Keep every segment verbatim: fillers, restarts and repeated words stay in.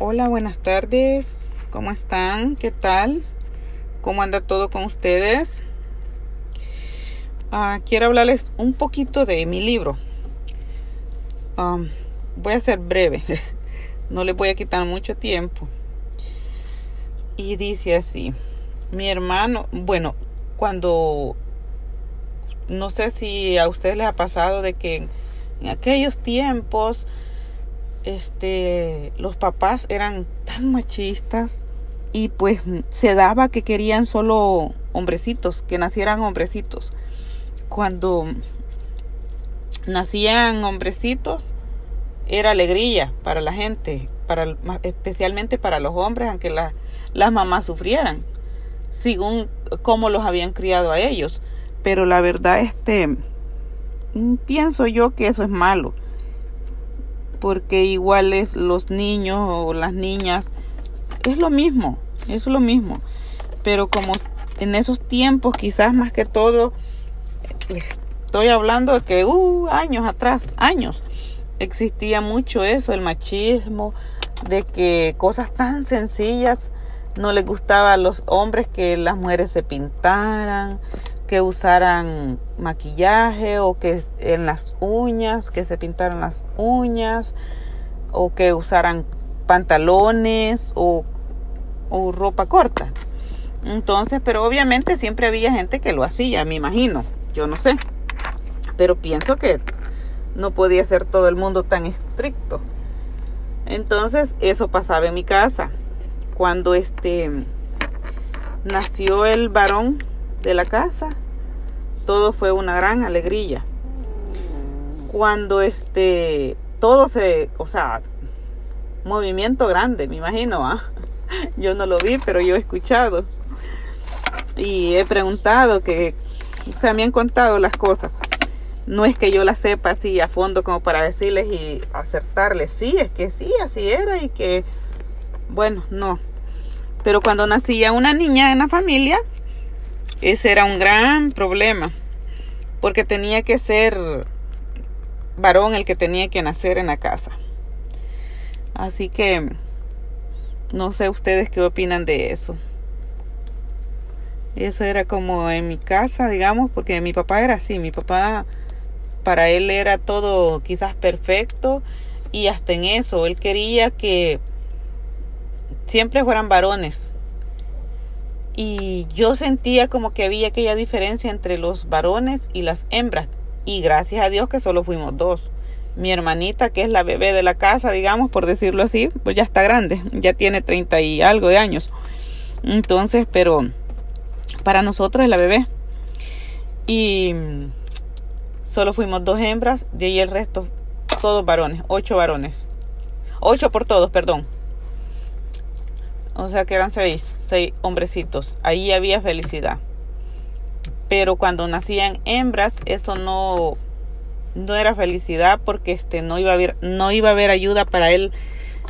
Hola, buenas tardes. ¿Cómo están? ¿Qué tal? ¿Cómo anda todo con ustedes? Uh, quiero hablarles un poquito de mi libro. Um, voy a ser breve. No les voy a quitar mucho tiempo. Y dice así. Mi hermano, bueno, cuando... No sé si a ustedes les ha pasado de que en aquellos tiempos... Este, los papás eran tan machistas y pues se daba que querían solo hombrecitos, que nacieran hombrecitos. Cuando nacían hombrecitos era alegría para la gente, para, especialmente para los hombres, aunque la, las mamás sufrieran, según cómo los habían criado a ellos. Pero la verdad, este, pienso yo que eso es malo. Porque igual es los niños o las niñas, es lo mismo, es lo mismo. Pero como en esos tiempos, quizás más que todo, estoy hablando de que uh, años atrás, años, existía mucho eso, el machismo, de que cosas tan sencillas no les gustaba a los hombres, que las mujeres se pintaran, que usaran maquillaje o que en las uñas, que se pintaran las uñas o que usaran pantalones o, o ropa corta. Entonces, pero obviamente siempre había gente que lo hacía, me imagino, yo no sé. Pero pienso que no podía ser todo el mundo tan estricto. Entonces, eso pasaba en mi casa. Cuando este nació el varón de la casa, todo fue una gran alegría. Cuando este, todo se, o sea, movimiento grande, me imagino, ¿eh? Yo no lo vi, pero yo he escuchado y he preguntado que, o sea, me han contado las cosas. No es que yo las sepa así a fondo como para decirles y acertarles, sí, es que sí, así era y que, bueno, no. Pero cuando nacía una niña en la familia, ese era un gran problema, porque tenía que ser varón el que tenía que nacer en la casa. Así que no sé ustedes qué opinan de eso. Eso era como en mi casa, digamos, porque mi papá era así. Mi papá, para él era todo quizás perfecto, y hasta en eso, él quería que siempre fueran varones. Y yo sentía como que había aquella diferencia entre los varones y las hembras. Y gracias a Dios que solo fuimos dos. Mi hermanita, que es la bebé de la casa, digamos, por decirlo así, pues ya está grande. Ya tiene treinta y algo de años. Entonces, pero para nosotros es la bebé. Y solo fuimos dos hembras. De ahí el resto, todos varones. Ocho varones. Ocho por todos, perdón. O sea que eran seis, seis hombrecitos. Ahí había felicidad. Pero cuando nacían hembras, eso no, no era felicidad, porque este no iba a haber, no iba a haber ayuda para él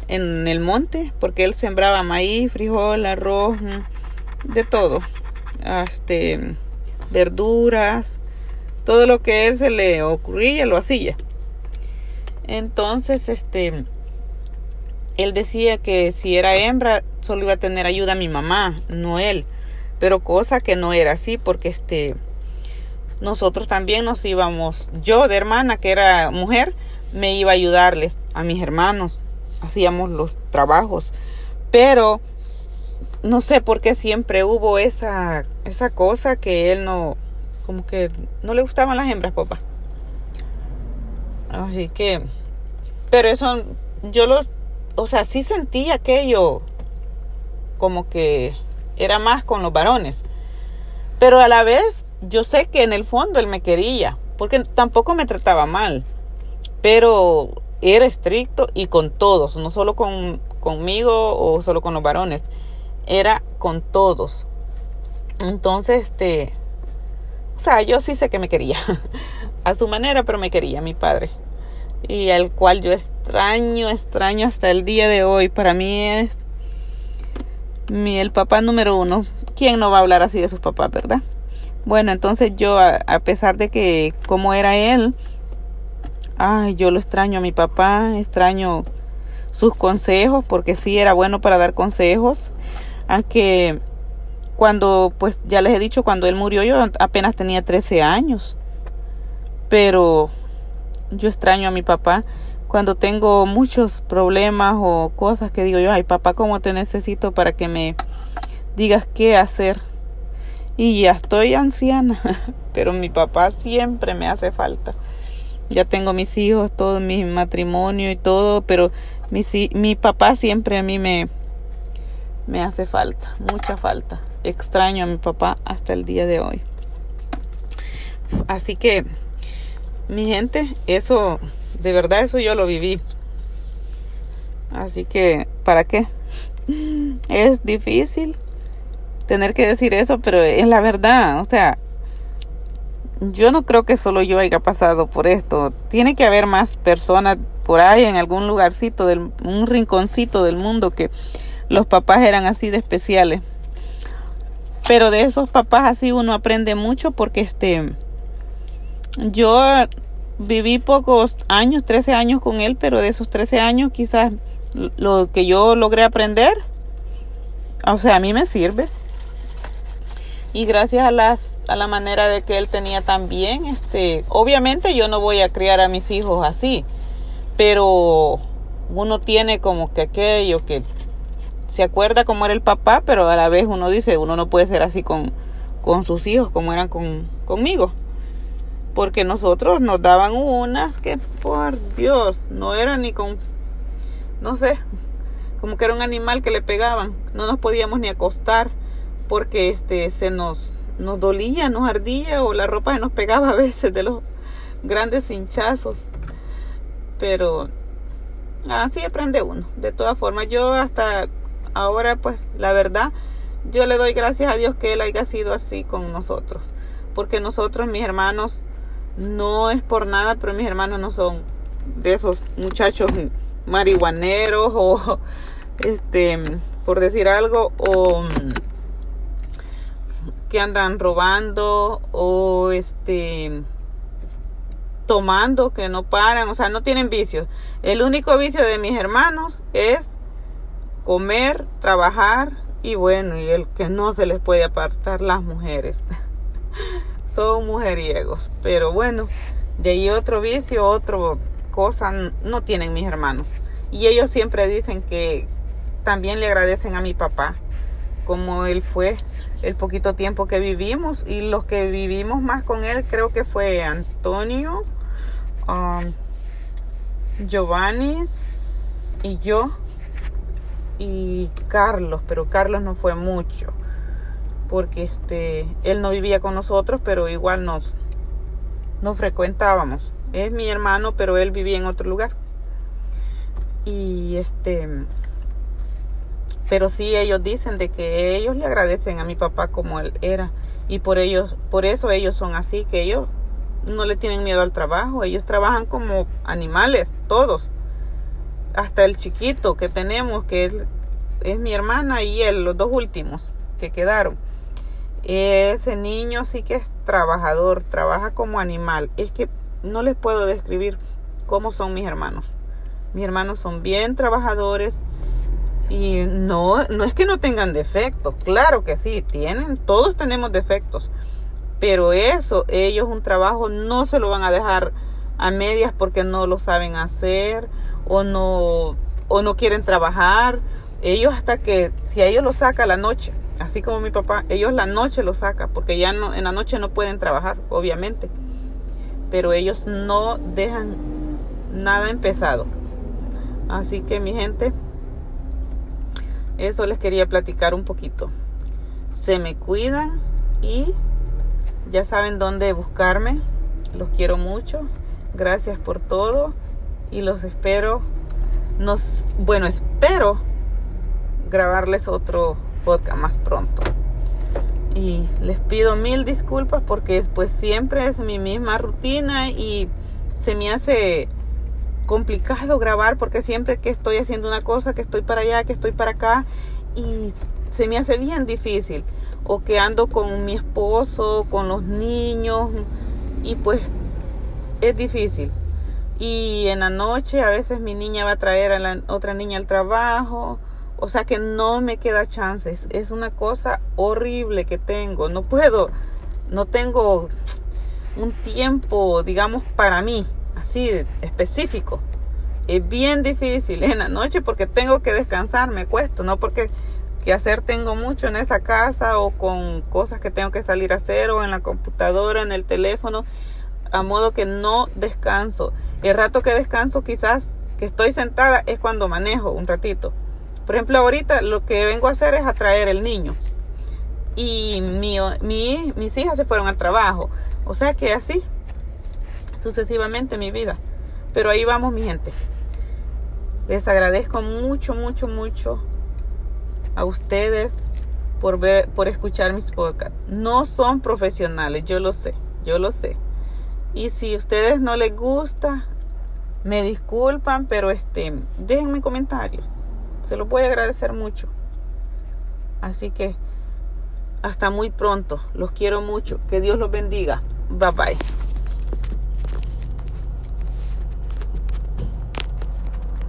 en el monte, porque él sembraba maíz, frijol, arroz, de todo, este, verduras, todo lo que a él se le ocurría lo hacía. Entonces, este él decía que si era hembra solo iba a tener ayuda a mi mamá, no él. Pero cosa que no era así, porque este nosotros también nos íbamos, yo de hermana que era mujer, me iba a ayudarles a mis hermanos, hacíamos los trabajos. Pero no sé por qué siempre hubo esa esa cosa que él no, como que no le gustaban las hembras, papá. Así que, pero eso yo los O sea, sí sentí aquello como que era más con los varones. Pero a la vez, yo sé que en el fondo él me quería, porque tampoco me trataba mal. Pero era estricto y con todos, no solo con, conmigo o solo con los varones. Era con todos. Entonces, este, o sea, yo sí sé que me quería. A su manera, pero me quería mi padre. Y al cual yo extraño, extraño hasta el día de hoy. Para mí es mi, el papá número uno. ¿Quién no va a hablar así de sus papás, verdad? Bueno, entonces yo, a, a pesar de que como era él, ay, yo lo extraño a mi papá, extraño sus consejos, porque sí era bueno para dar consejos, aunque cuando, pues ya les he dicho, cuando él murió yo apenas tenía trece años, pero yo extraño a mi papá. Cuando tengo muchos problemas o cosas que digo yo, ay papá, cómo te necesito para que me digas qué hacer, y ya estoy anciana, pero mi papá siempre me hace falta. Ya tengo mis hijos, todo mi matrimonio y todo, pero mi, mi papá siempre a mí me, me hace falta, mucha falta. Extraño a mi papá hasta el día de hoy. Así que, mi gente, eso, de verdad, eso yo lo viví. Así que, ¿para qué? Es difícil tener que decir eso, pero es la verdad. O sea, yo no creo que solo yo haya pasado por esto. Tiene que haber más personas por ahí en algún lugarcito, del, un rinconcito del mundo, que los papás eran así de especiales. Pero de esos papás así uno aprende mucho, porque este, yo viví pocos años, trece años con él, pero de esos trece años quizás lo que yo logré aprender, o sea, a mí me sirve. Y gracias a las a la manera de que él tenía también, este, obviamente yo no voy a criar a mis hijos así, pero uno tiene como que aquello que se acuerda cómo era el papá, pero a la vez uno dice, uno no puede ser así con, con sus hijos como eran con, conmigo, porque nosotros nos daban unas que, por Dios, no era ni con, no sé, como que era un animal que le pegaban, no nos podíamos ni acostar, porque este se nos nos dolía, nos ardía, o la ropa se nos pegaba a veces de los grandes hinchazos. Pero así aprende uno. De todas formas, yo hasta ahora, pues la verdad, yo le doy gracias a Dios que él haya sido así con nosotros, porque nosotros, mis hermanos, no es por nada, pero mis hermanos no son de esos muchachos marihuaneros o este por decir algo, o que andan robando o este tomando, que no paran, o sea, no tienen vicios. El único vicio de mis hermanos es comer, trabajar, y bueno, y el que no se les puede apartar, las mujeres. Son mujeriegos, pero bueno, de ahí otro vicio, otra cosa no tienen mis hermanos. Y ellos siempre dicen que también le agradecen a mi papá como él fue, el poquito tiempo que vivimos, y los que vivimos más con él, creo que fue Antonio, um, Giovanni y yo, y Carlos, pero Carlos no fue mucho, porque este él no vivía con nosotros, pero igual nos, nos frecuentábamos. Es mi hermano, pero él vivía en otro lugar. Y este... pero sí, ellos dicen de que ellos le agradecen a mi papá como él era, y por ellos, por eso ellos son así, que ellos no le tienen miedo al trabajo, ellos trabajan como animales, todos, hasta el chiquito que tenemos, que es, es mi hermana y él, los dos últimos que quedaron. Ese niño sí que es trabajador, trabaja como animal. Es que no les puedo describir cómo son mis hermanos. Mis hermanos son bien trabajadores. Y no, no es que no tengan defectos, claro que sí, tienen, todos tenemos defectos, pero eso, ellos un trabajo no se lo van a dejar a medias porque no lo saben hacer, o no, o no quieren trabajar. Ellos hasta que, si a ellos lo saca la noche, así como mi papá, ellos la noche lo saca, porque ya no, en la noche no pueden trabajar, obviamente, pero ellos no dejan nada empezado. Así que, mi gente, eso les quería platicar un poquito. Se me cuidan y ya saben dónde buscarme. Los quiero mucho. Gracias por todo y los espero. Nos, bueno, espero grabarles otro podcast más pronto. Y les pido mil disculpas porque pues siempre es mi misma rutina y se me hace complicado grabar, porque siempre que estoy haciendo una cosa, que estoy para allá, que estoy para acá, y se me hace bien difícil, o que ando con mi esposo, con los niños, y pues es difícil. y en la noche a veces mi niña va a traer a la otra niña al trabajo, o sea que no me queda chances. Es una cosa horrible que tengo, no puedo, no tengo un tiempo, digamos, para mí, así específico. Es bien difícil en la noche porque tengo que descansar, me cuesta, no porque que hacer tengo mucho en esa casa o con cosas que tengo que salir a hacer o en la computadora, en el teléfono, a modo que no descanso. El rato que descanso, quizás que estoy sentada, es cuando manejo un ratito. Por ejemplo, ahorita lo que vengo a hacer es atraer el niño y mi, mi, mis hijas se fueron al trabajo, o sea que así sucesivamente mi vida, pero ahí vamos, mi gente. Les agradezco mucho, mucho, mucho a ustedes por ver, por escuchar mis podcasts. No son profesionales, yo lo sé, yo lo sé. Y si a ustedes no les gusta, me disculpan, pero este, déjenme comentarios. Se los voy a agradecer mucho. Así que hasta muy pronto. Los quiero mucho. Que Dios los bendiga. Bye bye.